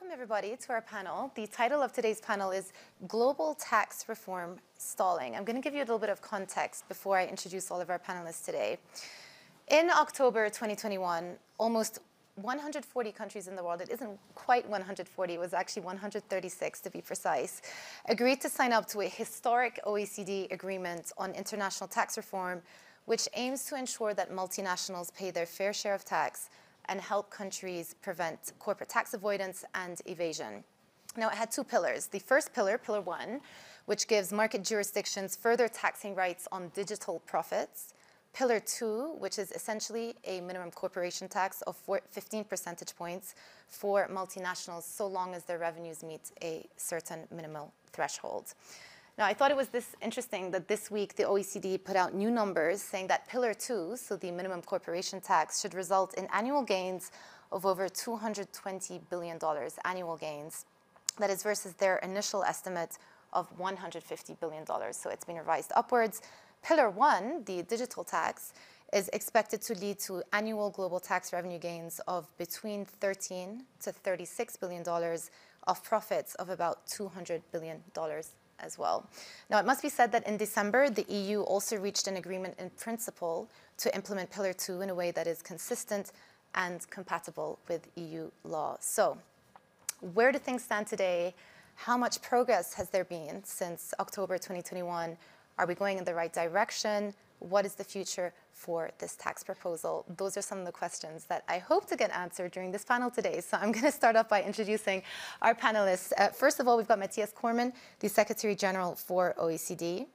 Welcome, everybody, to our panel. The title of today's panel is Global Tax Reform Stalling. I'm going to give you a little bit of context before I introduce all of our panelists today. In October 2021, almost 140 countries in the world, it isn't quite 140, it was actually 136 to be precise, agreed to sign up to a historic OECD agreement on international tax reform, which aims to ensure that multinationals pay their fair share of tax and help countries prevent corporate tax avoidance and evasion. Now, it had two pillars. The first pillar, Pillar 1, which gives market jurisdictions further taxing rights on digital profits. Pillar 2, which is essentially a minimum corporation tax of 15 percentage points for multinationals, so long as their revenues meet a certain minimal threshold. Now, I thought it was interesting that this week the OECD put out new numbers saying that Pillar 2, so the minimum corporation tax, should result in annual gains of over $220 billion annual gains. That is versus their initial estimate of $150 billion. So it's been revised upwards. Pillar 1, the digital tax, is expected to lead to annual global tax revenue gains of between $13 to $36 billion of profits of about $200 billion. As well. Now, it must be said that in December, the EU also reached an agreement in principle to implement Pillar 2 in a way that is consistent and compatible with EU law. So, where do things stand today? How much progress has there been since October 2021? Are we going in the right direction? What is the future for this tax proposal? Those are some of the questions that I hope to get answered during this panel today. So I'm going to start off by introducing our panelists. First of all, we've got Mathias Cormann, the Secretary General for OECD.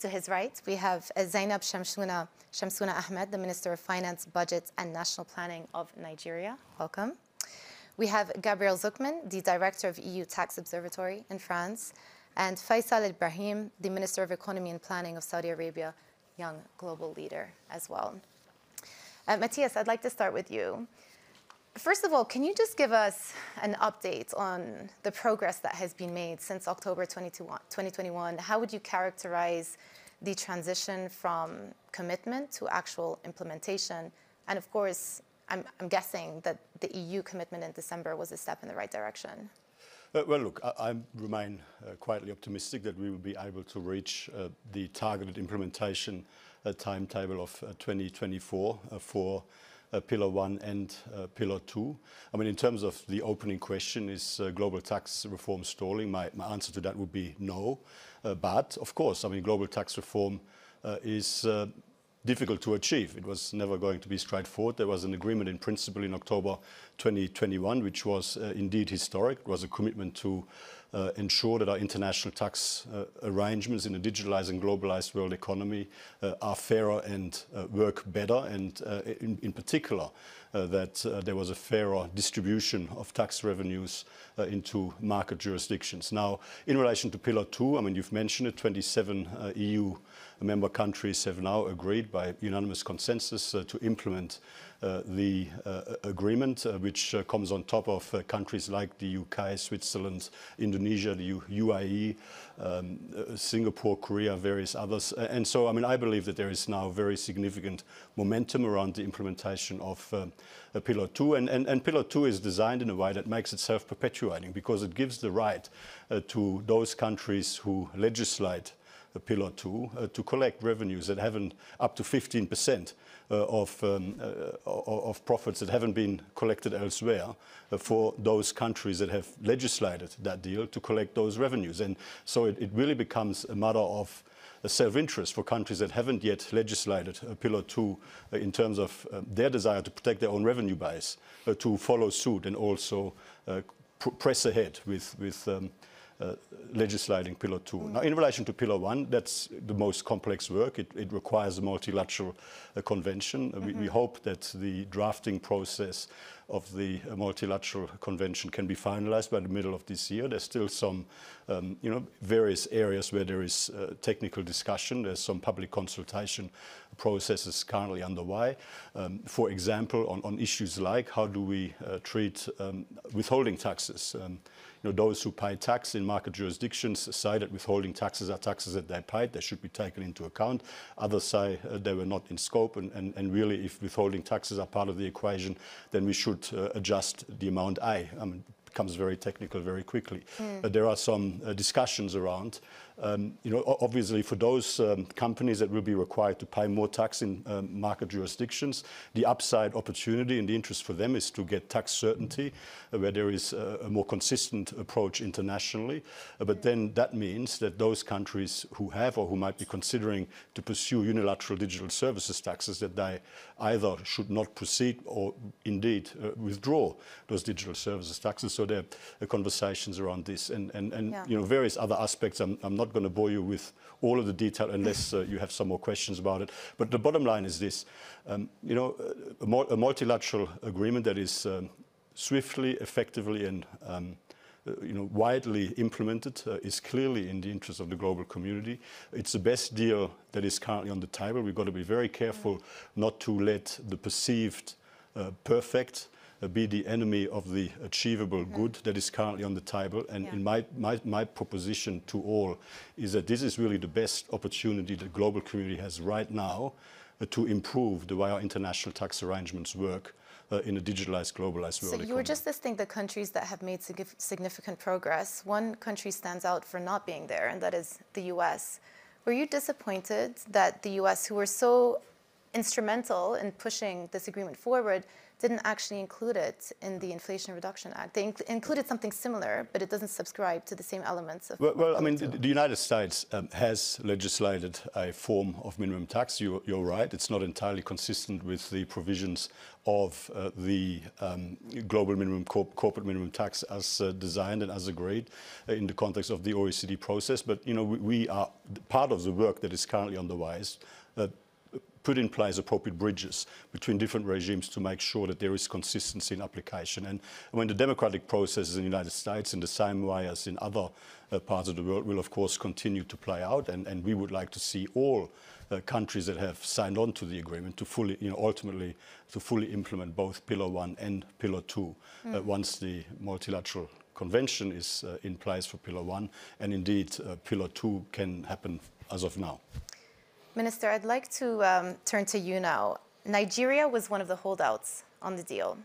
To his right, we have Zainab Shamsuna Ahmed, the Minister of Finance, Budget and National Planning of Nigeria. Welcome. We have Gabriel Zucman, the Director of EU Tax Observatory in France, and Faisal Alibrahim, the Minister of Economy and Planning of Saudi Arabia, young global leader as well. Mathias, I'd like to start with you. First of all, can you just give us an update on the progress that has been made since October 2021? How would you characterize the transition from commitment to actual implementation? And of course, I'm guessing that the EU commitment in December was a step in the right direction. Well, look, I remain quietly optimistic that we will be able to reach the targeted implementation timetable of 2024 for Pillar 1 and Pillar 2. I mean, in terms of the opening question, is global tax reform stalling? My answer to that would be no. But, of course, I mean, global tax reform is difficult to achieve. It was never going to be straightforward. There was an agreement in principle in October 2021, which was indeed historic. It was a commitment to ensure that our international tax arrangements in a digitalized and globalized world economy are fairer and work better, and in particular that there was a fairer distribution of tax revenues into market jurisdictions. Now, in relation to Pillar 2, I mean, you've mentioned it, 27 EU member countries have now agreed by unanimous consensus to implement the agreement, which comes on top of countries like the UK, Switzerland, Indonesia, the UAE, Singapore, Korea, various others. And so, I mean, I believe that there is now very significant momentum around the implementation of Pillar 2. And Pillar 2 is designed in a way that makes it self-perpetuating, because it gives the right to those countries who legislate Pillar 2 to collect revenues that haven't, up to 15% of profits that haven't been collected elsewhere, for those countries that have legislated that deal to collect those revenues. And so it really becomes a matter of self-interest for countries that haven't yet legislated Pillar 2 in terms of their desire to protect their own revenue base, to follow suit and also press ahead with legislating Pillar 2. Now, in relation to Pillar 1, that's the most complex work. It requires a multilateral convention. We hope that the drafting process of the multilateral convention can be finalized by the middle of this year. There's still some, various areas where there is technical discussion. There's some public consultation processes currently underway. For example, on issues like how do we treat withholding taxes? Those who pay tax in market jurisdictions say that withholding taxes are taxes that they paid, they should be taken into account. Others say they were not in scope, and really, if withholding taxes are part of the equation, then we should adjust the amount I mean, becomes very technical very quickly. There are some discussions around, you know, obviously for those companies that will be required to pay more tax in market jurisdictions, the upside opportunity and the interest for them is to get tax certainty, where there is a more consistent approach internationally. But then that means that those countries who have or who might be considering to pursue unilateral digital services taxes, that they either should not proceed or indeed withdraw those digital services taxes. So there are conversations around this and yeah. you know, various other aspects. I'm not going to bore you with all of the detail unless you have some more questions about it. But the bottom line is this, you know, a multilateral agreement that is swiftly, effectively and you know, widely implemented is clearly in the interest of the global community. It's the best deal that is currently on the table. We've got to be very careful not to let the perceived perfect be the enemy of the achievable good that is currently on the table. And in my proposition to all is that this is really the best opportunity the global community has right now to improve the way our international tax arrangements work in a digitalized, globalized world. So you were just listing the countries that have made significant progress. One country stands out for not being there, and that is the US. Were you disappointed that the US, who were so instrumental in pushing this agreement forward, didn't actually include it in the Inflation Reduction Act? They included something similar, but it doesn't subscribe to the same elements of... Well I mean, the United States has legislated a form of minimum tax. You're right, it's not entirely consistent with the provisions of the global minimum, corporate minimum tax as designed and as agreed in the context of the OECD process. But, you know, we are part of the work that is currently on the wise. Put in place appropriate bridges between different regimes to make sure that there is consistency in application. And when the democratic processes in the United States, in the same way as in other parts of the world, will of course continue to play out, and we would like to see all countries that have signed on to the agreement to fully, you know, ultimately to fully implement both Pillar 1 and Pillar 2 once the multilateral convention is in place for Pillar 1, and indeed Pillar 2 can happen as of now. Minister, I'd like to turn to you now. Nigeria was one of the holdouts on the deal.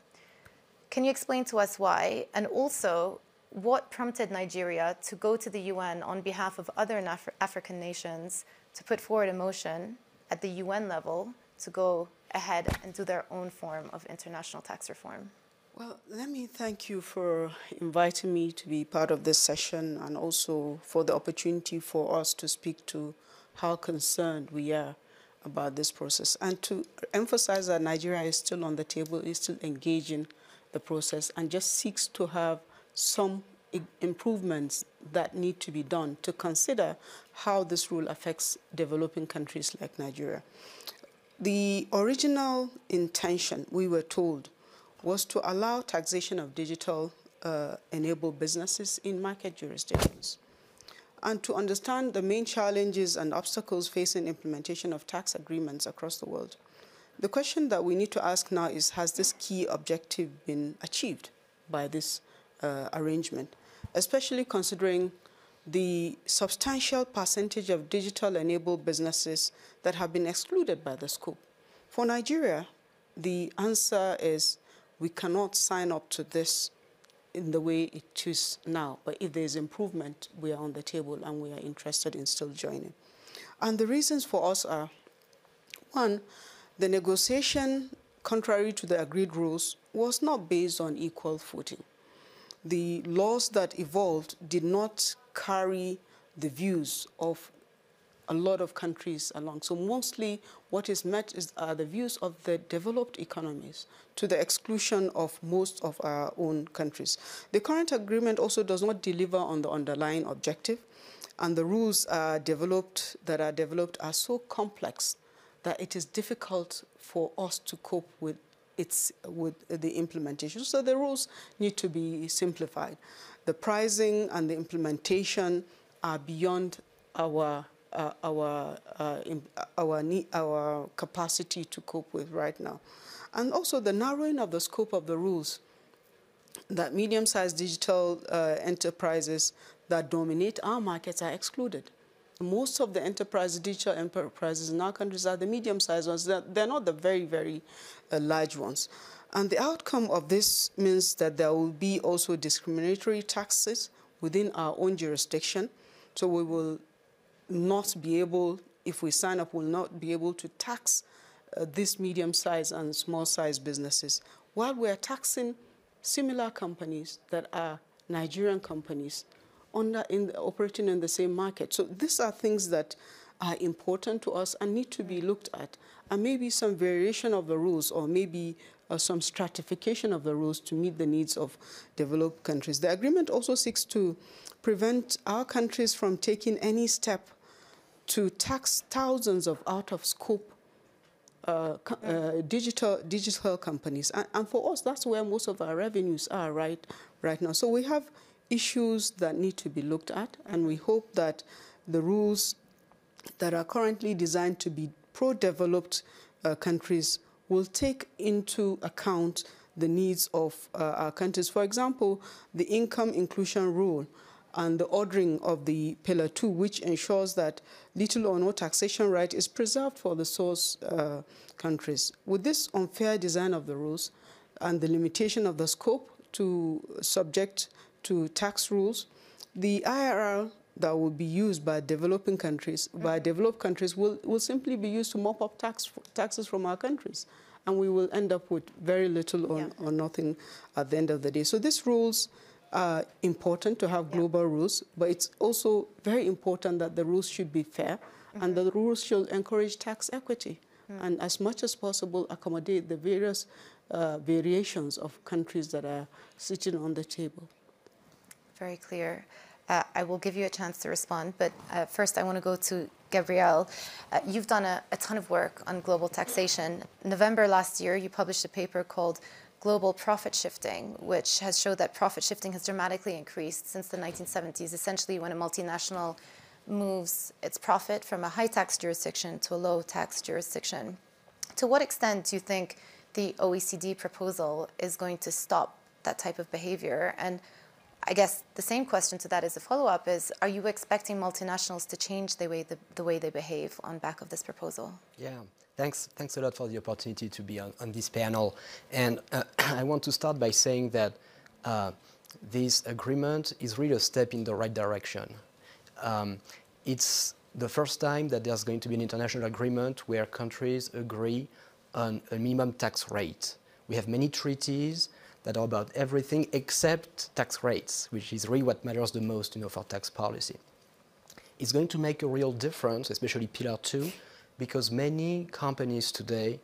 Can you explain to us why? And also, what prompted Nigeria to go to the UN on behalf of other African nations to put forward a motion at the UN level to go ahead and do their own form of international tax reform? Well, let me thank you for inviting me to be part of this session, and also for the opportunity for us to speak to how concerned we are about this process, and to emphasize that Nigeria is still on the table, is still engaging the process, and just seeks to have some improvements that need to be done to consider how this rule affects developing countries like Nigeria. The original intention, we were told, was to allow taxation of digital enabled businesses in market jurisdictions, and to understand the main challenges and obstacles facing implementation of tax agreements across the world. The question that we need to ask now is, has this key objective been achieved by this arrangement, especially considering the substantial percentage of digital-enabled businesses that have been excluded by the scope? For Nigeria, the answer is we cannot sign up to this in the way it is now, but if there's improvement, we are on the table and we are interested in still joining. And the reasons for us are, one, the negotiation, contrary to the agreed rules, was not based on equal footing. The laws that evolved did not carry the views of a lot of countries along. So mostly what is met are the views of the developed economies, to the exclusion of most of our own countries. The current agreement also does not deliver on the underlying objective, and the rules that are developed are so complex that it is difficult for us to cope with the implementation. So the rules need to be simplified. The pricing and the implementation are beyond our capacity to cope with right now. And also the narrowing of the scope of the rules, that medium-sized digital enterprises that dominate our markets are excluded. Most of the digital enterprises in our countries are the medium-sized ones. They're not the very, very large ones. And the outcome of this means that there will be also discriminatory taxes within our own jurisdiction. So we will not be able, if we sign up, we'll not be able to tax these medium-sized and small-sized businesses, while we are taxing similar companies that are Nigerian companies operating in the same market. So these are things that are important to us and need to be looked at. And maybe some variation of the rules, or maybe some stratification of the rules to meet the needs of developed countries. The agreement also seeks to prevent our countries from taking any step to tax thousands of out-of-scope digital companies. And for us, that's where most of our revenues are right now. So we have issues that need to be looked at, and we hope that the rules that are currently designed to be pro-developed countries will take into account the needs of our countries. For example, the income inclusion rule and the ordering of the Pillar 2, which ensures that little or no taxation right is preserved for the source countries. With this unfair design of the rules and the limitation of the scope to subject to tax rules, the IRR that will be used by developing countries, by developed countries, will simply be used to mop up taxes from our countries. And we will end up with very little or nothing at the end of the day. So these rules are important to have global rules, but it's also very important that the rules should be fair, and the rules should encourage tax equity, and as much as possible accommodate the various variations of countries that are sitting on the table. Very clear. I will give you a chance to respond, but first I want to go to Gabriel. You've done a ton of work on global taxation. November last year, you published a paper called Global Profit Shifting, which has showed that profit shifting has dramatically increased since the 1970s, essentially when a multinational moves its profit from a high-tax jurisdiction to a low-tax jurisdiction. To what extent do you think the OECD proposal is going to stop that type of behavior? And I guess the same question to that as a follow-up is, are you expecting multinationals to change the way they behave on back of this proposal? Yeah, thanks a lot for the opportunity to be on this panel. And I want to start by saying that this agreement is really a step in the right direction. It's the first time that there's going to be an international agreement where countries agree on a minimum tax rate. We have many treaties that are about everything except tax rates, which is really what matters the most, for tax policy. It's going to make a real difference, especially Pillar 2, because many companies today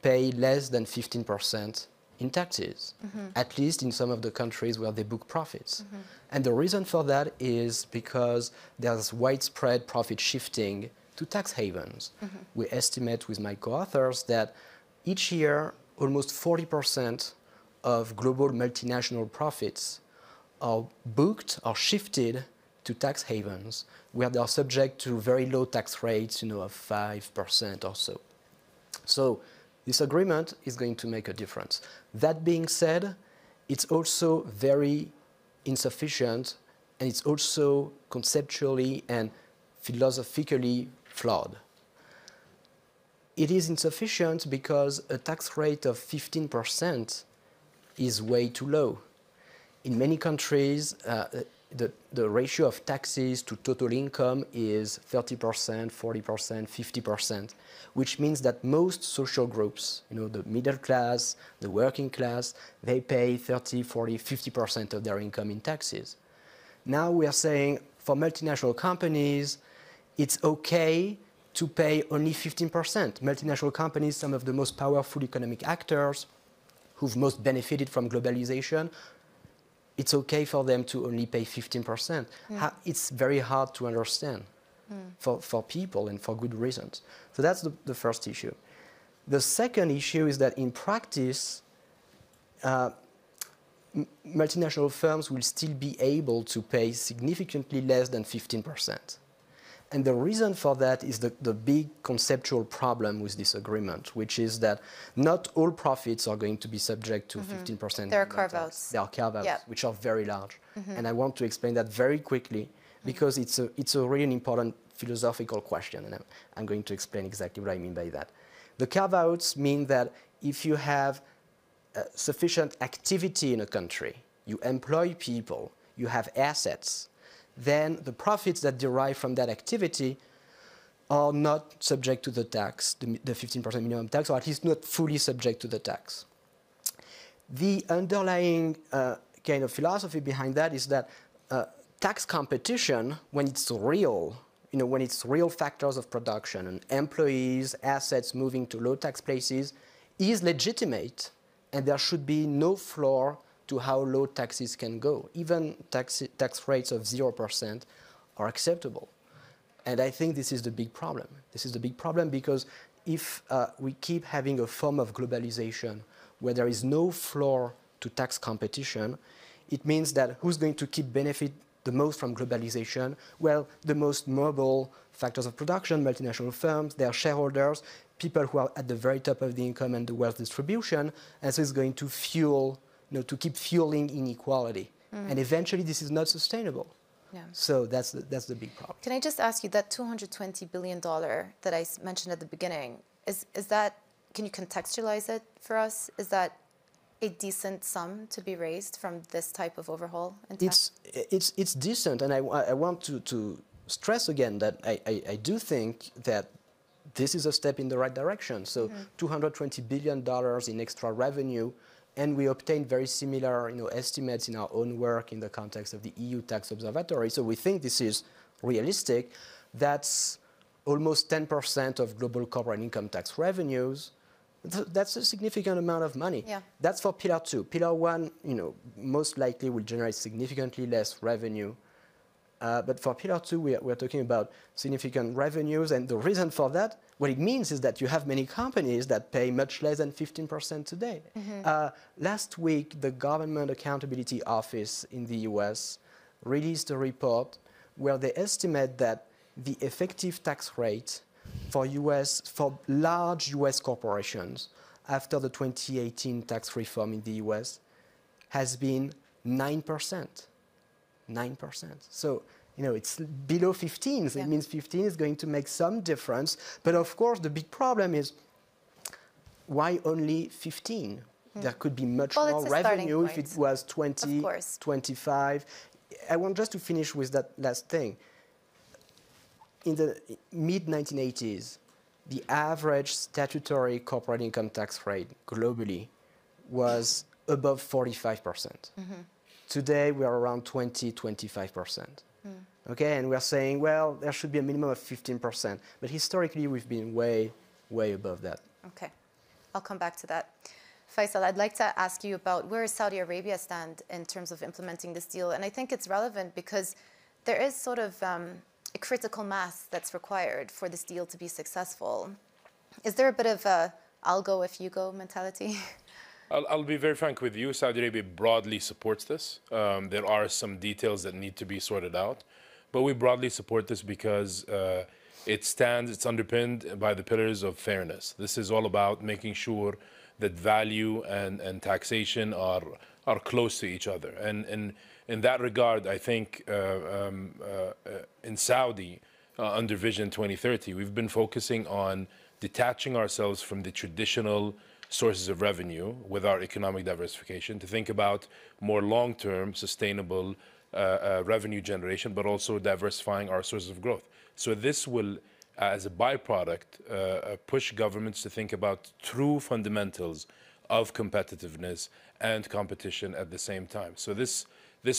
pay less than 15% in taxes, at least in some of the countries where they book profits. And the reason for that is because there's widespread profit shifting to tax havens. We estimate with my co-authors that each year, almost 40% of global multinational profits are booked or shifted to tax havens, where they are subject to very low tax rates, of 5% or so. So this agreement is going to make a difference. That being said, it's also very insufficient, and it's also conceptually and philosophically flawed. It is insufficient because a tax rate of 15% is way too low. In many countries, the ratio of taxes to total income is 30%, 40%, 50%, which means that most social groups, the middle class, the working class, they pay 30, 40, 50% of their income in taxes. Now we are saying for multinational companies, it's okay to pay only 15%. Multinational companies, some of the most powerful economic actors who've most benefited from globalization, it's okay for them to only pay 15%. It's very hard to understand for people, and for good reasons. So that's the first issue. The second issue is that in practice, multinational firms will still be able to pay significantly less than 15%. And the reason for that is the big conceptual problem with this agreement, which is that not all profits are going to be subject to 15%. There are carve-outs. There are carve-outs, which are very large. And I want to explain that very quickly, because it's a really important philosophical question, and I'm going to explain exactly what I mean by that. The carve-outs mean that if you have sufficient activity in a country, you employ people, you have assets, then the profits that derive from that activity are not subject to the tax, the 15% minimum tax, or at least not fully subject to the tax. The underlying kind of philosophy behind that is that tax competition, when it's real, you know, when it's real factors of production and employees, assets moving to low tax places, is legitimate, and there should be no floor to how low taxes can go. Even tax rates of 0% are acceptable. And I think this is the big problem. This is the big problem because if we keep having a form of globalization where there is no floor to tax competition, it means that who's going to keep benefit the most from globalization? Well, the most mobile factors of production, multinational firms, their shareholders, people who are at the very top of the income and the wealth distribution, and so it's going to fuel, you know, to keep fueling inequality. Mm. And eventually this is not sustainable. Yeah. So that's the big problem. Can I just ask you, that $220 billion that I mentioned at the beginning, is that, can you contextualize it for us? Is that a decent sum to be raised from this type of overhaul in tax? It's decent, and I want to stress again that I do think that this is a step in the right direction. So $220 billion in extra revenue, and we obtained very similar, you know, estimates in our own work in the context of the EU Tax Observatory. So we think this is realistic. That's almost 10% of global corporate income tax revenues. That's a significant amount of money. Yeah. That's for Pillar 2. Pillar 1, you know, most likely will generate significantly less revenue. But for Pillar 2, we're talking about significant revenues. And the reason for that, what it means is that you have many companies that pay much less than 15% today. Mm-hmm. Last week, the Government Accountability Office in the US released a report where they estimate that the effective tax rate for large US corporations after the 2018 tax reform in the US has been 9%. 9%. So, you know, it's below 15, so it means 15 is going to make some difference. But of course, the big problem is why only 15? Mm. There could be much more revenue if it was 20, 25. I want just to finish with that last thing. In the mid-1980s, the average statutory corporate income tax rate globally was above 45%. Mm-hmm. Today, we are around 20, 25%. Mm. Okay, and we're saying, well, there should be a minimum of 15%. But historically, we've been way, way above that. Okay, I'll come back to that. Faisal, I'd like to ask you about where Saudi Arabia stands in terms of implementing this deal. And I think it's relevant because there is sort of a critical mass that's required for this deal to be successful. Is there a bit of a I'll go if you go mentality? I'll be very frank with you. Saudi Arabia broadly supports this. There are some details that need to be sorted out, but we broadly support this because it's underpinned by the pillars of fairness. This is all about making sure that value and taxation are close to each other. And in that regard, I think in Saudi, under Vision 2030, we've been focusing on detaching ourselves from the traditional sources of revenue with our economic diversification to think about more long-term sustainable revenue generation, but also diversifying our sources of growth. So this will, as a byproduct, push governments to think about true fundamentals of competitiveness and competition at the same time. So this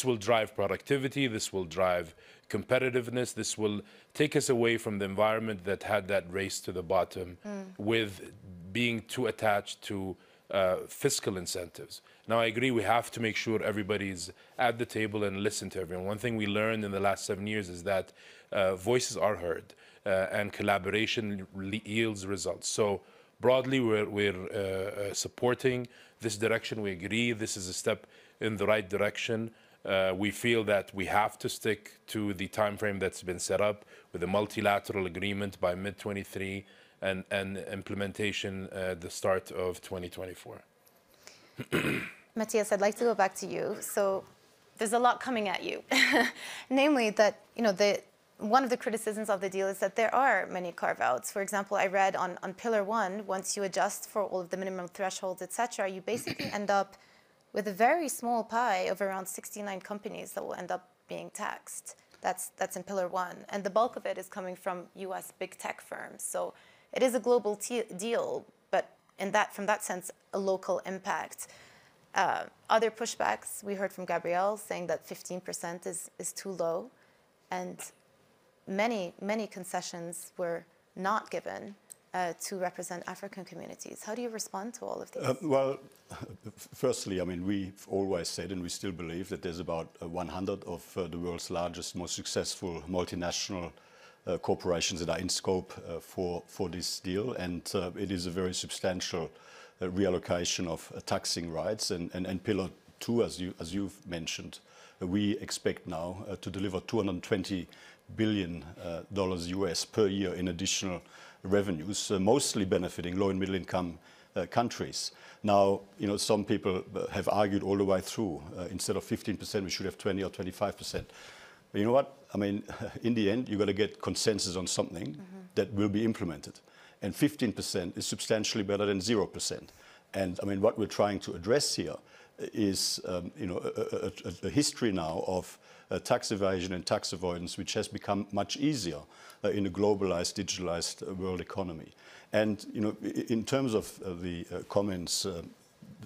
will drive productivity, this will drive competitiveness, this will take us away from the environment that had that race to the bottom with being too attached to fiscal incentives. Now, I agree, we have to make sure everybody's at the table and listen to everyone. One thing we learned in the last 7 years is that voices are heard and collaboration yields results. So broadly, we're supporting this direction. We agree this is a step in the right direction. We feel that we have to stick to the time frame that's been set up with a multilateral agreement by mid-23 and implementation at the start of 2024. Mathias, I'd like to go back to you. So there's a lot coming at you, namely that, you know, the one of the criticisms of the deal is that there are many carve-outs. For example, I read on Pillar 1, once you adjust for all of the minimum thresholds, etc., you basically end up with a very small pie of around 69 companies that will end up being taxed. That's in Pillar 1. And the bulk of it is coming from US big tech firms. So it is a global deal, but in that, from that sense, a local impact. Other pushbacks, we heard from Gabriel saying that 15% is too low. And many concessions were not given to represent African communities. How do you respond to all of these? Well, firstly, I mean, we've always said, and we still believe, that there's about 100 of the world's largest, most successful multinational corporations that are in scope for this deal. And it is a very substantial reallocation of taxing rights. And Pillar 2, as you've mentioned, we expect now to deliver $220 billion US per year in additional revenues, mostly benefiting low and middle income countries. Now, you know, some people have argued all the way through, instead of 15%, we should have 20 or 25%. But you know what? I mean, in the end, you've got to get consensus on something that will be implemented. And 15% is substantially better than 0%. And I mean, what we're trying to address here is, you know, a history now of tax evasion and tax avoidance, which has become much easier in a globalized, digitalized world economy. And, you know, in terms of the comments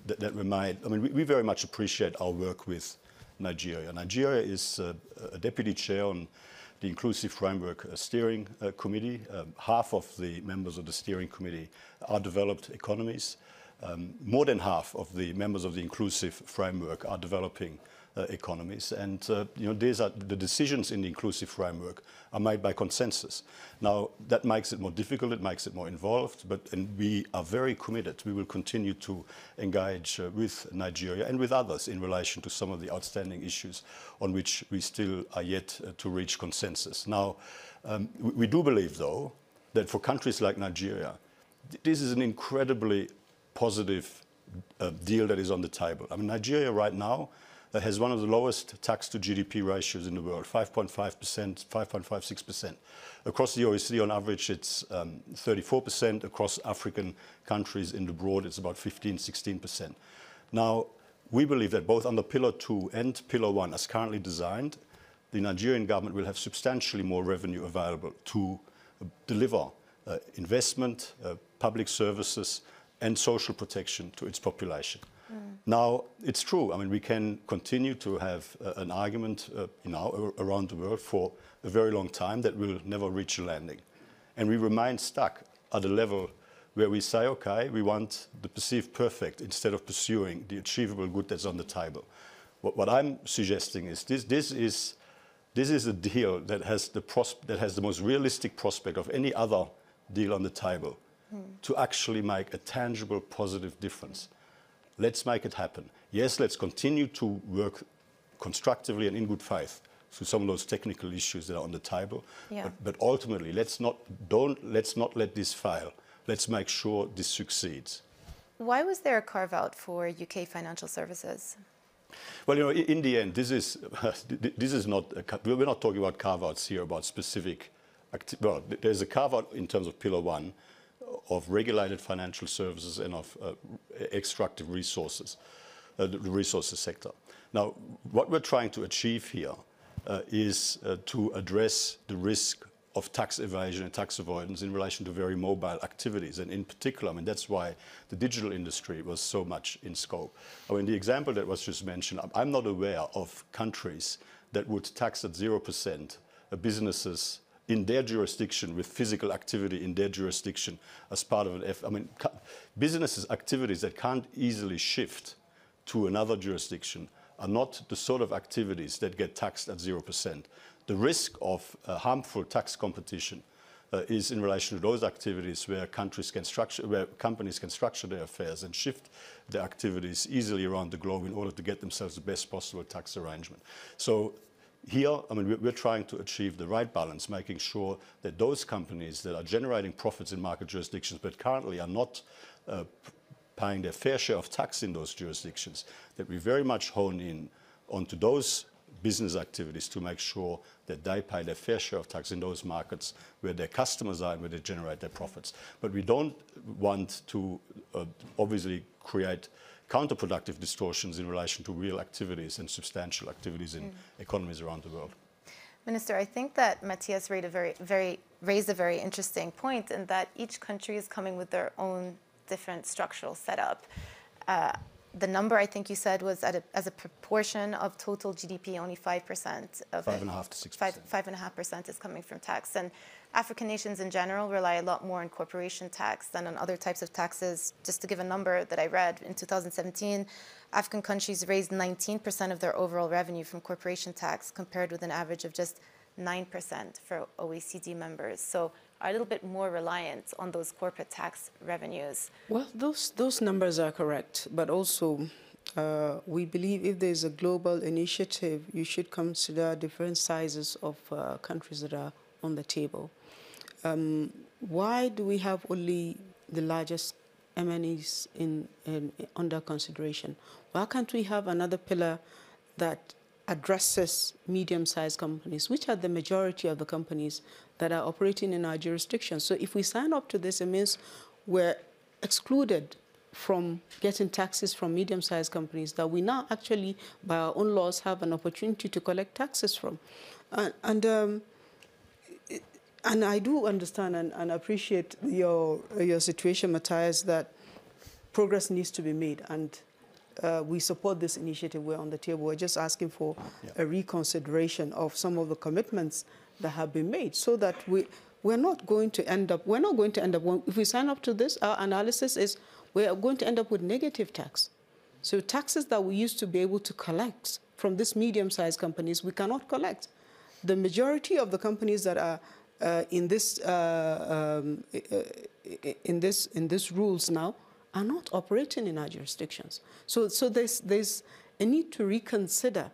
that were made, I mean, we very much appreciate our work with Nigeria. Nigeria is a deputy chair on the Inclusive Framework Steering Committee. Half of the members of the steering committee are developed economies. More than half of the members of the Inclusive Framework are developing economies, and you know, these are the decisions in the Inclusive Framework are made by consensus. Now that makes it more difficult, it makes it more involved, and we are very committed. We will continue to engage with Nigeria and with others in relation to some of the outstanding issues on which we still are yet to reach consensus. Now, we do believe, though, that for countries like Nigeria, this is an incredibly positive deal that is on the table. I mean, Nigeria right now has one of the lowest tax-to-GDP ratios in the world, 5.5%, 5.56%. Across the OECD, on average, it's 34%. Across African countries in the broad, it's about 15, 16%. Now, we believe that both under Pillar 2 and Pillar 1, as currently designed, the Nigerian government will have substantially more revenue available to deliver investment, public services, and social protection to its population. Now, it's true. I mean, we can continue to have an argument you know, around the world for a very long time that will never reach a landing. And we remain stuck at a level where we say, okay, we want the perceived perfect instead of pursuing the achievable good that's on the table. What I'm suggesting is this is a deal that has the most realistic prospect of any other deal on the table to actually make a tangible, positive difference. Let's make it happen. Yes, let's continue to work constructively and in good faith through some of those technical issues that are on the table. Yeah. But ultimately, let's not let this fail. Let's make sure this succeeds. Why was there a carve-out for UK financial services? Well, you know, in the end, this is not we're not talking about carve-outs here about specific. Well, there's a carve-out in terms of Pillar 1. Of regulated financial services and of extractive resources, the resources sector. Now, what we're trying to achieve here is to address the risk of tax evasion and tax avoidance in relation to very mobile activities. And in particular, I mean, that's why the digital industry was so much in scope. I mean, the example that was just mentioned, I'm not aware of countries that would tax at 0% businesses in their jurisdiction, with physical activity in their jurisdiction as part of an I mean, businesses' activities that can't easily shift to another jurisdiction are not the sort of activities that get taxed at 0%. The risk of harmful tax competition is in relation to those activities where companies can structure their affairs and shift their activities easily around the globe in order to get themselves the best possible tax arrangement. So, here, I mean, we're trying to achieve the right balance, making sure that those companies that are generating profits in market jurisdictions but currently are not paying their fair share of tax in those jurisdictions, that we very much hone in onto those business activities to make sure that they pay their fair share of tax in those markets where their customers are and where they generate their profits. But we don't want to obviously create counterproductive distortions in relation to real activities and substantial activities in economies around the world. Minister, I think that Mathias raised a very interesting point in that each country is coming with their own different structural setup. The number, I think you said, was at as a proportion of total GDP, only 5% of 5.5 to 6%. 5.5% is coming from tax. And African nations in general rely a lot more on corporation tax than on other types of taxes. Just to give a number that I read, in 2017, African countries raised 19% of their overall revenue from corporation tax, compared with an average of just 9% for OECD members. So are a little bit more reliant on those corporate tax revenues. Well, those numbers are correct, but also we believe if there's a global initiative, you should consider different sizes of countries that are on the table. Why do we have only the largest MNEs in under consideration? Why can't we have another pillar that addresses medium-sized companies, which are the majority of the companies that are operating in our jurisdiction? So if we sign up to this, it means we're excluded from getting taxes from medium-sized companies that we now actually, by our own laws, have an opportunity to collect taxes from. And I do understand and appreciate your situation, Mathias, that progress needs to be made, and we support this initiative. We're on the table. We're just asking for a reconsideration of some of the commitments that have been made, so that we're not going to end up, if we sign up to this, our analysis is we're going to end up with negative tax. So taxes that we used to be able to collect from these medium-sized companies, we cannot collect. The majority of the companies that are in this rules now are not operating in our jurisdictions. So there's a need to reconsider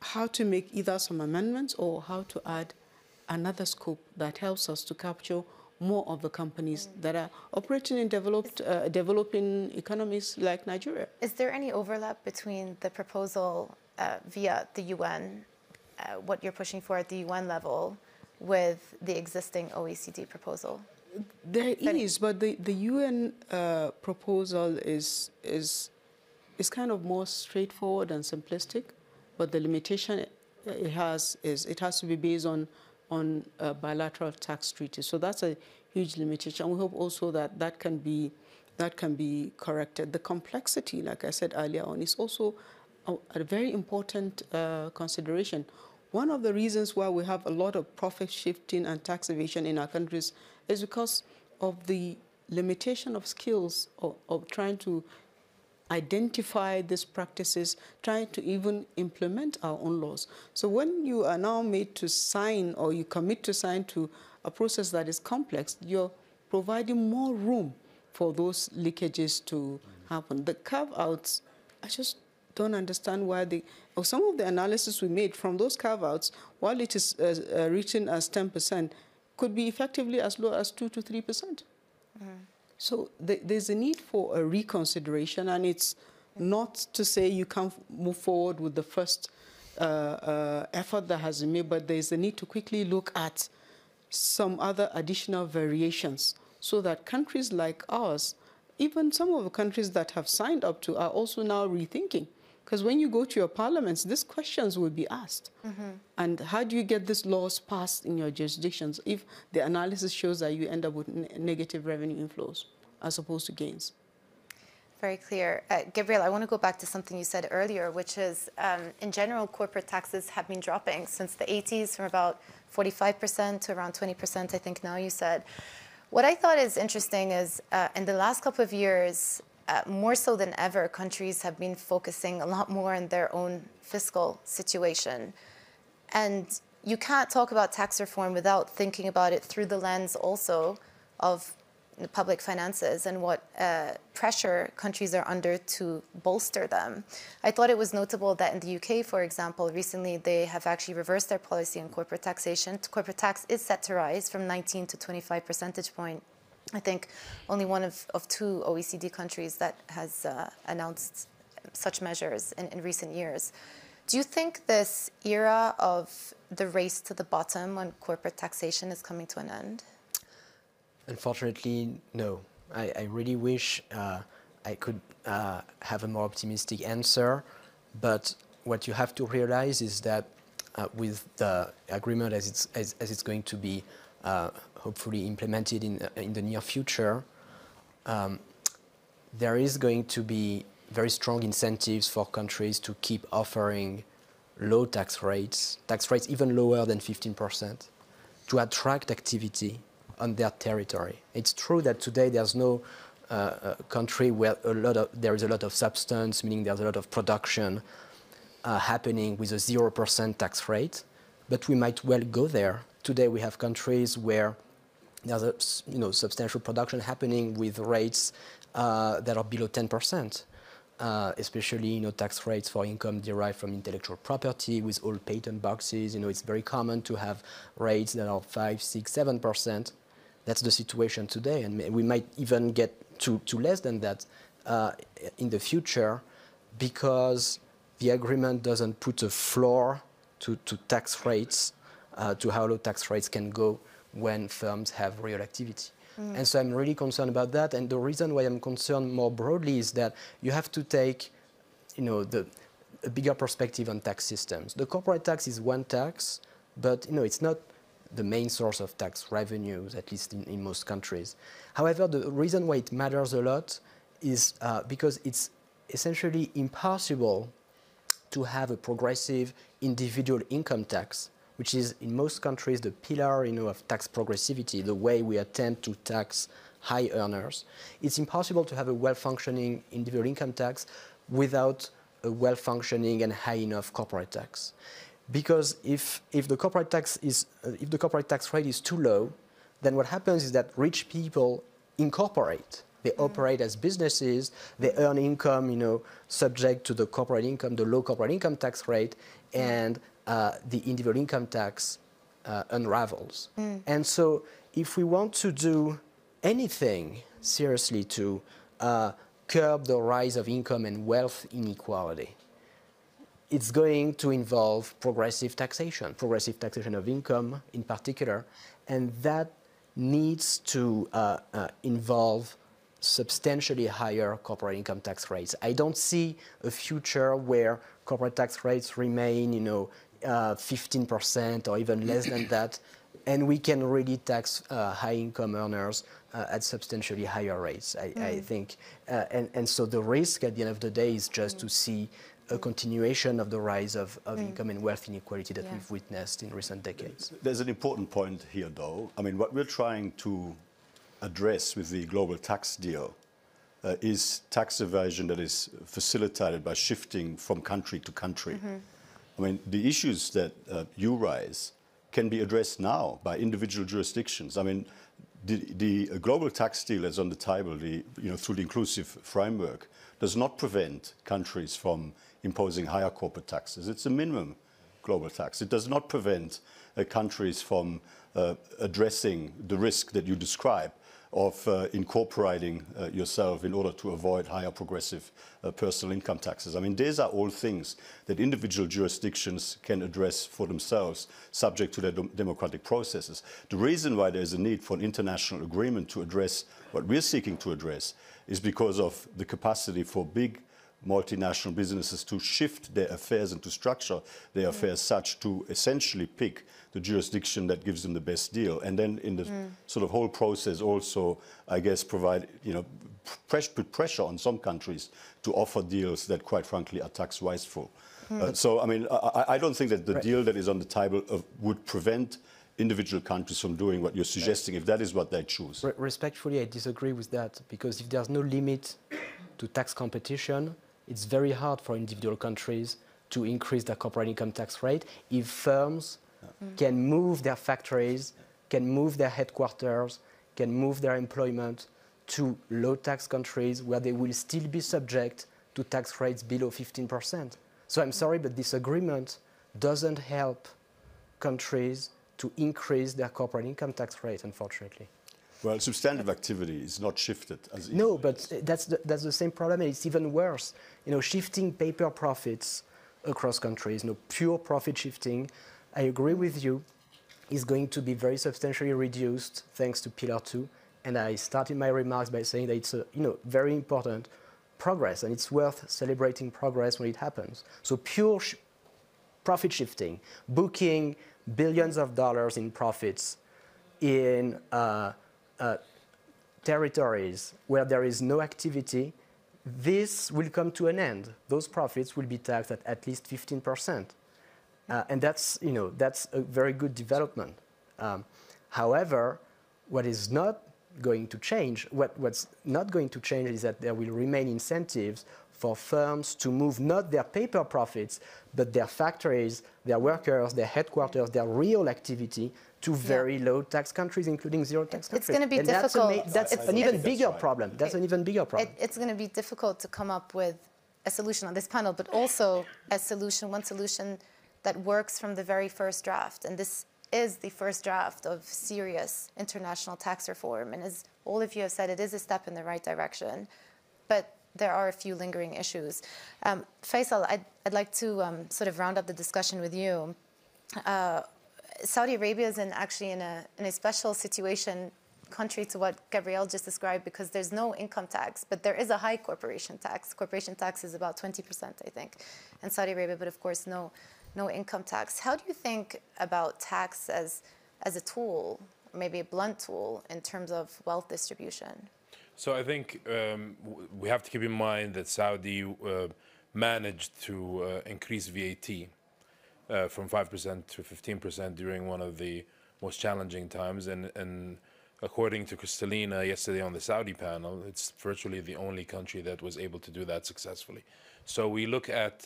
how to make either some amendments or how to add another scope that helps us to capture more of the companies that are operating in developing economies like Nigeria. Is there any overlap between the proposal via the UN, what you're pushing for at the UN level, with the existing OECD proposal? There is, but the UN proposal is kind of more straightforward and simplistic, but the limitation it has is it has to be based on bilateral tax treaties. So that's a huge limitation. We hope also that that can be corrected. The complexity, like I said earlier on, is also a very important consideration. One of the reasons why we have a lot of profit shifting and tax evasion in our countries is because of the limitation of skills of trying to identify these practices, trying to even implement our own laws. So when you are now made to sign, or you commit to sign to a process that is complex, you're providing more room for those leakages to happen. The carve-outs, I just don't understand why some of the analysis we made from those carve-outs, while it is written as 10%, could be effectively as low as 2 to 3%. So there's a need for a reconsideration, and it's not to say you can't move forward with the first effort that has been made, but there's a need to quickly look at some other additional variations so that countries like ours, even some of the countries that have signed up to, are also now rethinking. Because when you go to your parliaments, these questions will be asked. And how do you get these laws passed in your jurisdictions if the analysis shows that you end up with negative revenue inflows as opposed to gains? Very clear. Gabriel, I want to go back to something you said earlier, which is, in general, corporate taxes have been dropping since the 80s, from about 45% to around 20%, I think now you said. What I thought is interesting is, in the last couple of years, more so than ever, countries have been focusing a lot more on their own fiscal situation. And you can't talk about tax reform without thinking about it through the lens also of the public finances and what pressure countries are under to bolster them. I thought it was notable that in the UK, for example, recently they have actually reversed their policy on corporate taxation. Corporate tax is set to rise from 19 to 25 percentage point. I think only one of two OECD countries that has announced such measures in recent years. Do you think this era of the race to the bottom on corporate taxation is coming to an end? Unfortunately, no. I really wish I could have a more optimistic answer, but what you have to realize is that with the agreement as it's going to be hopefully implemented in the near future, there is going to be very strong incentives for countries to keep offering low tax rates even lower than 15%, to attract activity on their territory. It's true that today there's no country where there is a lot of substance, meaning there's a lot of production happening with a 0% tax rate, but we might well go there. Today we have countries where there's a, substantial production happening with rates that are below 10%. Especially, tax rates for income derived from intellectual property with all patent boxes. It's very common to have rates that are 5, 6, 7%. That's the situation today, and we might even get to less than that in the future, because the agreement doesn't put a floor to tax rates, to how low tax rates can go when firms have real activity. And so I'm really concerned about that. And the reason why I'm concerned more broadly is that you have to take, a bigger perspective on tax systems. The corporate tax is one tax, but it's not the main source of tax revenues, at least in most countries. However, the reason why it matters a lot is because it's essentially impossible to have a progressive individual income tax, which is in most countries the pillar of tax progressivity, the way we attempt to tax high earners. It's impossible to have a well-functioning individual income tax without a well-functioning and high enough corporate tax. Because if the corporate tax rate is too low, then what happens is that rich people incorporate. They operate as businesses, they earn income, subject to the corporate income, the low corporate income tax rate, and the individual income tax unravels. And so if we want to do anything seriously to curb the rise of income and wealth inequality, it's going to involve progressive taxation of income in particular, and that needs to involve substantially higher corporate income tax rates. I don't see a future where corporate tax rates remain, 15% or even less than that, and we can really tax high-income earners at substantially higher rates, I think. And so the risk at the end of the day is just to see a continuation of the rise of income and wealth inequality that we've witnessed in recent decades. There's an important point here, though. I mean, what we're trying to address with the global tax deal is tax evasion that is facilitated by shifting from country to country. I mean, the issues that you raise can be addressed now by individual jurisdictions. I mean, the global tax deal that's on the table, through the inclusive framework, does not prevent countries from imposing higher corporate taxes. It's a minimum global tax. It does not prevent countries from addressing the risk that you describe of incorporating yourself in order to avoid higher progressive personal income taxes. I mean, these are all things that individual jurisdictions can address for themselves, subject to their democratic processes. The reason why there's a need for an international agreement to address what we're seeking to address is because of the capacity for big multinational businesses to shift their affairs and to structure their affairs such to essentially pick the jurisdiction that gives them the best deal, and then in the sort of whole process also, I guess, provide, put pressure on some countries to offer deals that, quite frankly, are tax wasteful. So, I mean, I don't think that the deal that is on the table would prevent individual countries from doing what you're suggesting, if that is what they choose. Respectfully, I disagree with that, because if there's no limit to tax competition, it's very hard for individual countries to increase their corporate income tax rate if firms can move their factories, can move their headquarters, can move their employment to low-tax countries where they will still be subject to tax rates below 15%. So I'm sorry, but this agreement doesn't help countries to increase their corporate income tax rate, unfortunately. Well, substantive activity is not shifted as easily. No, but that's the same problem, and it's even worse. Shifting paper profits across countries. No pure profit shifting, I agree with you, is going to be very substantially reduced thanks to Pillar 2. And I started my remarks by saying that it's a very important progress, and it's worth celebrating progress when it happens. So pure profit shifting, booking billions of dollars in profits in territories where there is no activity, this will come to an end. Those profits will be taxed at least 15%. And that's, that's a very good development. However, what is not going to change, what's not going to change is that there will remain incentives for firms to move not their paper profits, but their factories, their workers, their headquarters, their real activity to very low tax countries, including zero tax countries. It's going to be difficult. That's an even bigger problem. It's going to be difficult to come up with a solution on this panel, but also a solution, one solution that works from the very first draft. And this is the first draft of serious international tax reform. And as all of you have said, it is a step in the right direction, but there are a few lingering issues. Faisal, I'd like to sort of round up the discussion with you. Saudi Arabia is actually in a special situation, contrary to what Gabriel just described, because there's no income tax, but there is a high corporation tax. Corporation tax is about 20%, I think, in Saudi Arabia, but of course, no income tax. How do you think about tax as a tool, maybe a blunt tool, in terms of wealth distribution? So I think we have to keep in mind that Saudi managed to increase VAT from 5% to 15% during one of the most challenging times. And according to Kristalina yesterday on the Saudi panel, it's virtually the only country that was able to do that successfully. So we look at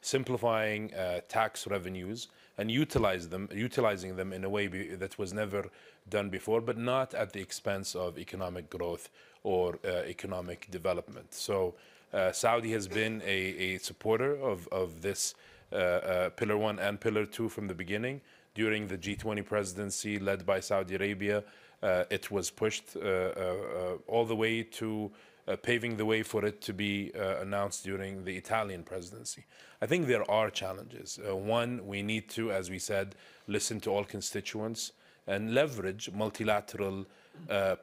simplifying tax revenues and utilizing them in a way that was never done before, but not at the expense of economic growth or economic development. So Saudi has been a supporter of this Pillar 1 and Pillar 2 from the beginning. During the G20 presidency led by Saudi Arabia, it was pushed all the way to paving the way for it to be announced during the Italian presidency. I think there are challenges. One, we need to, as we said, listen to all constituents and leverage multilateral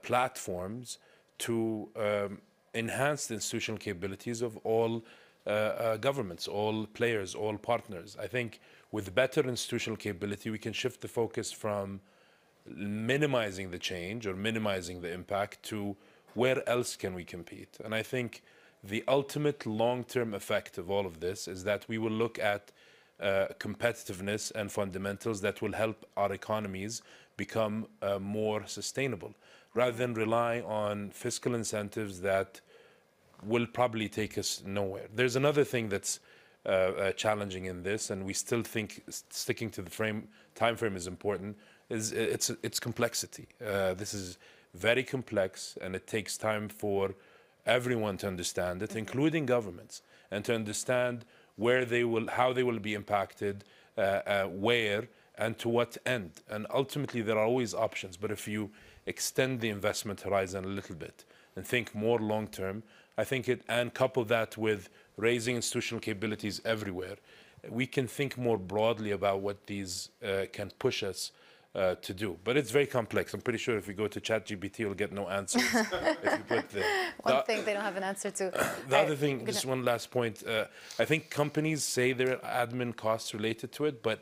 platforms to enhance the institutional capabilities of all governments, all players, all partners. I think with better institutional capability, we can shift the focus from minimizing the change or minimizing the impact to where else can we compete? And I think the ultimate long-term effect of all of this is that we will look at competitiveness and fundamentals that will help our economies become more sustainable, rather than rely on fiscal incentives that will probably take us nowhere. There's another thing that's challenging in this, and we still think sticking to the time frame is important, is its complexity. This is very complex, and it takes time for everyone to understand it, including governments, and to understand where they will, how they will be impacted, where, and to what end. And ultimately, there are always options. But if you extend the investment horizon a little bit and think more long term, I think it, and couple that with raising institutional capabilities everywhere, we can think more broadly about what these can push us to do. But it's very complex. I'm pretty sure if we go to ChatGPT, you'll get no answers. If you put the, one thing they don't have an answer to. The other thing, just one last point. I think companies say there are admin costs related to it, but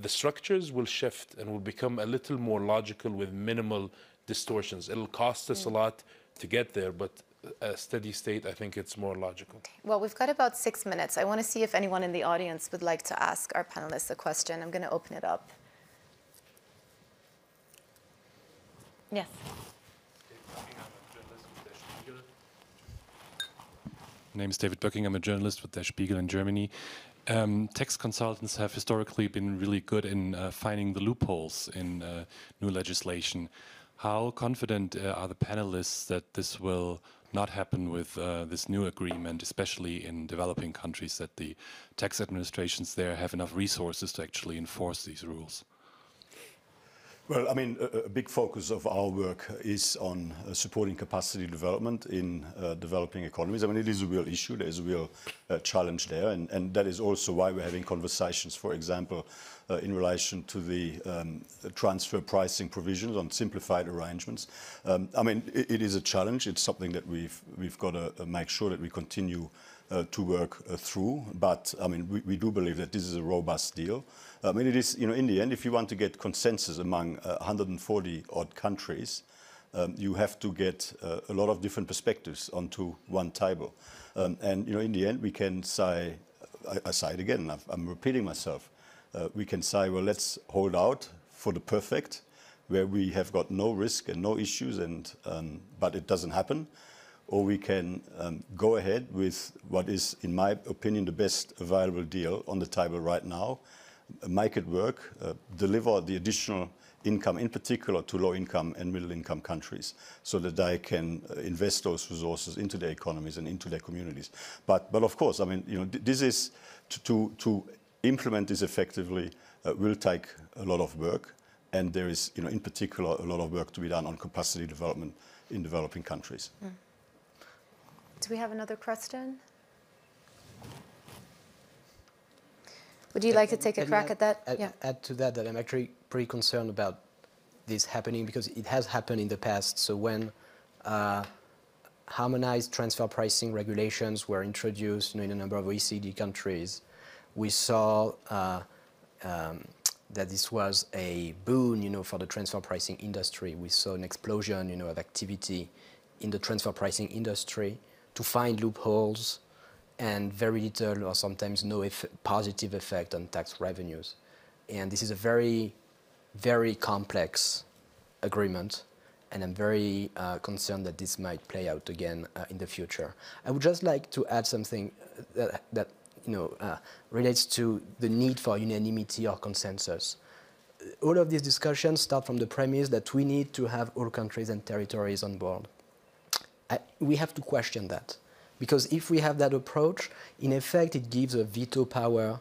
the structures will shift and will become a little more logical with minimal distortions. It'll cost us a lot to get there, but a steady state, I think it's more logical. Okay. Well, we've got about 6 minutes. I want to see if anyone in the audience would like to ask our panelists a question. I'm going to open it up. Yes. My name is David Buckingham. I'm a journalist with Der Spiegel in Germany. Tax consultants have historically been really good in finding the loopholes in new legislation. How confident are the panelists that this will not happen with this new agreement, especially in developing countries, that the tax administrations there have enough resources to actually enforce these rules? Well, I mean, a big focus of our work is on supporting capacity development in developing economies. I mean, it is a real issue. There is a real challenge there. And that is also why we're having conversations, for example, in relation to the transfer pricing provisions on simplified arrangements. I mean, it is a challenge. It's something that we've got to make sure that we continue to work through, but I mean, we do believe that this is a robust deal. I mean, it is, you know, in the end, if you want to get consensus among 140 odd countries, you have to get a lot of different perspectives onto one table. And, you know, in the end, we can say, I say it again, I'm repeating myself, we can say, well, let's hold out for the perfect, where we have got no risk and no issues, and but it doesn't happen. Or we can go ahead with what is, in my opinion, the best available deal on the table right now, make it work, deliver the additional income, in particular to low-income and middle-income countries, so that they can invest those resources into their economies and into their communities. But of course, I mean, you know, this is to implement this effectively will take a lot of work, and there is, you know, in particular, a lot of work to be done on capacity development in developing countries. Mm. Do we have another question? Would you like to take a crack at that? Add to that I'm actually pretty concerned about this happening, because it has happened in the past. So when harmonized transfer pricing regulations were introduced, you know, in a number of OECD countries, we saw that this was a boon, you know, for the transfer pricing industry. We saw an explosion, you know, of activity in the transfer pricing industry to find loopholes, and very little or sometimes no positive effect on tax revenues. And this is a very, very complex agreement, and I'm very concerned that this might play out again in the future. I would just like to add something that you know, relates to the need for unanimity or consensus. All of these discussions start from the premise that we need to have all countries and territories on board. We have to question that, because if we have that approach, in effect, it gives a veto power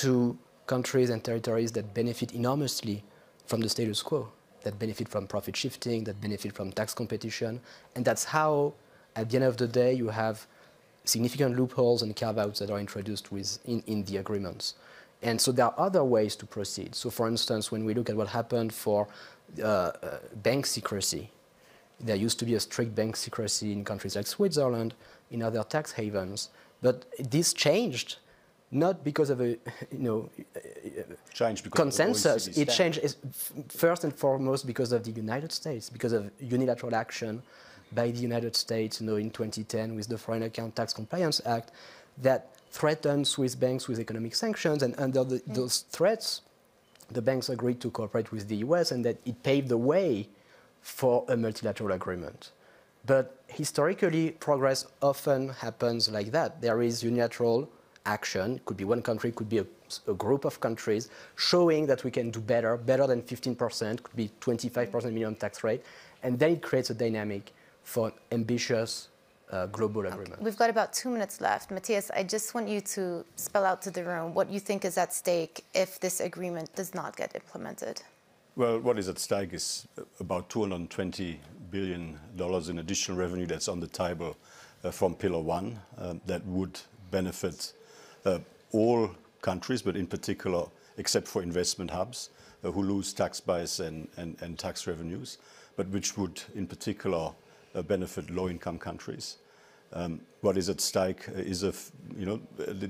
to countries and territories that benefit enormously from the status quo, that benefit from profit shifting, that benefit from tax competition. And that's how, at the end of the day, you have significant loopholes and carve-outs that are introduced in the agreements. And so there are other ways to proceed. So, for instance, when we look at what happened for bank secrecy, there used to be a strict bank secrecy in countries like Switzerland, in other tax havens, but this changed not because of a consensus. It changed first and foremost because of the United States, because of unilateral action by the United States, you know, in 2010 with the Foreign Account Tax Compliance Act, that threatened Swiss banks with economic sanctions, and under those threats, the banks agreed to cooperate with the US, and that it paved the way for a multilateral agreement. But historically, progress often happens like that. There is unilateral action, could be one country, could be a group of countries, showing that we can do better, better than 15%, could be 25% minimum tax rate, and then it creates a dynamic for ambitious global agreement. We've got about 2 minutes left. Matthias, I just want you to spell out to the room what you think is at stake if this agreement does not get implemented. Well, what is at stake is about $220 billion in additional revenue that's on the table from Pillar 1 that would benefit all countries, but in particular, except for investment hubs, who lose tax base and tax revenues, but which would in particular benefit low-income countries. What is at stake is the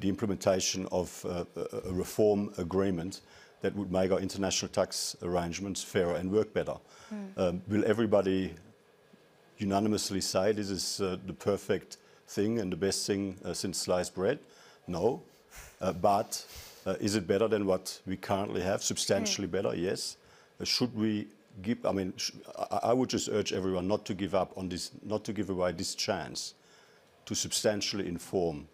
implementation of a reform agreement that would make our international tax arrangements fairer and work better. Mm. Will everybody unanimously say this is the perfect thing and the best thing since sliced bread? No. But is it better than what we currently have? Substantially better, yes. Should we give, I mean, I would just urge everyone not to give up on this, not to give away this chance to substantially inform,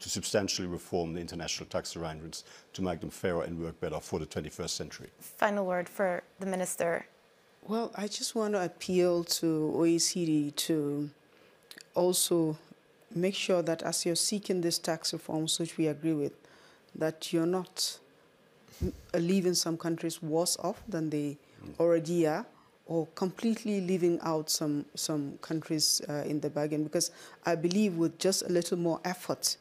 to substantially reform the international tax arrangements to make them fairer and work better for the 21st century. Final word for the Minister. Well, I just want to appeal to OECD to also make sure that as you're seeking these tax reforms, which we agree with, that you're not leaving some countries worse off than they or a DIA, or completely leaving out some countries in the bargain, because I believe with just a little more effort,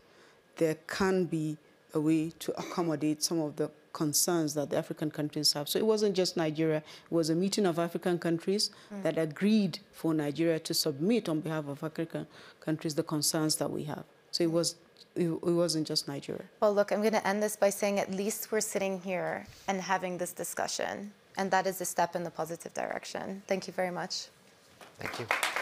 there can be a way to accommodate some of the concerns that the African countries have. So it wasn't just Nigeria, it was a meeting of African countries that agreed for Nigeria to submit on behalf of African countries the concerns that we have. So it wasn't just Nigeria. Well, look, I'm going to end this by saying at least we're sitting here and having this discussion. And that is a step in the positive direction. Thank you very much. Thank you.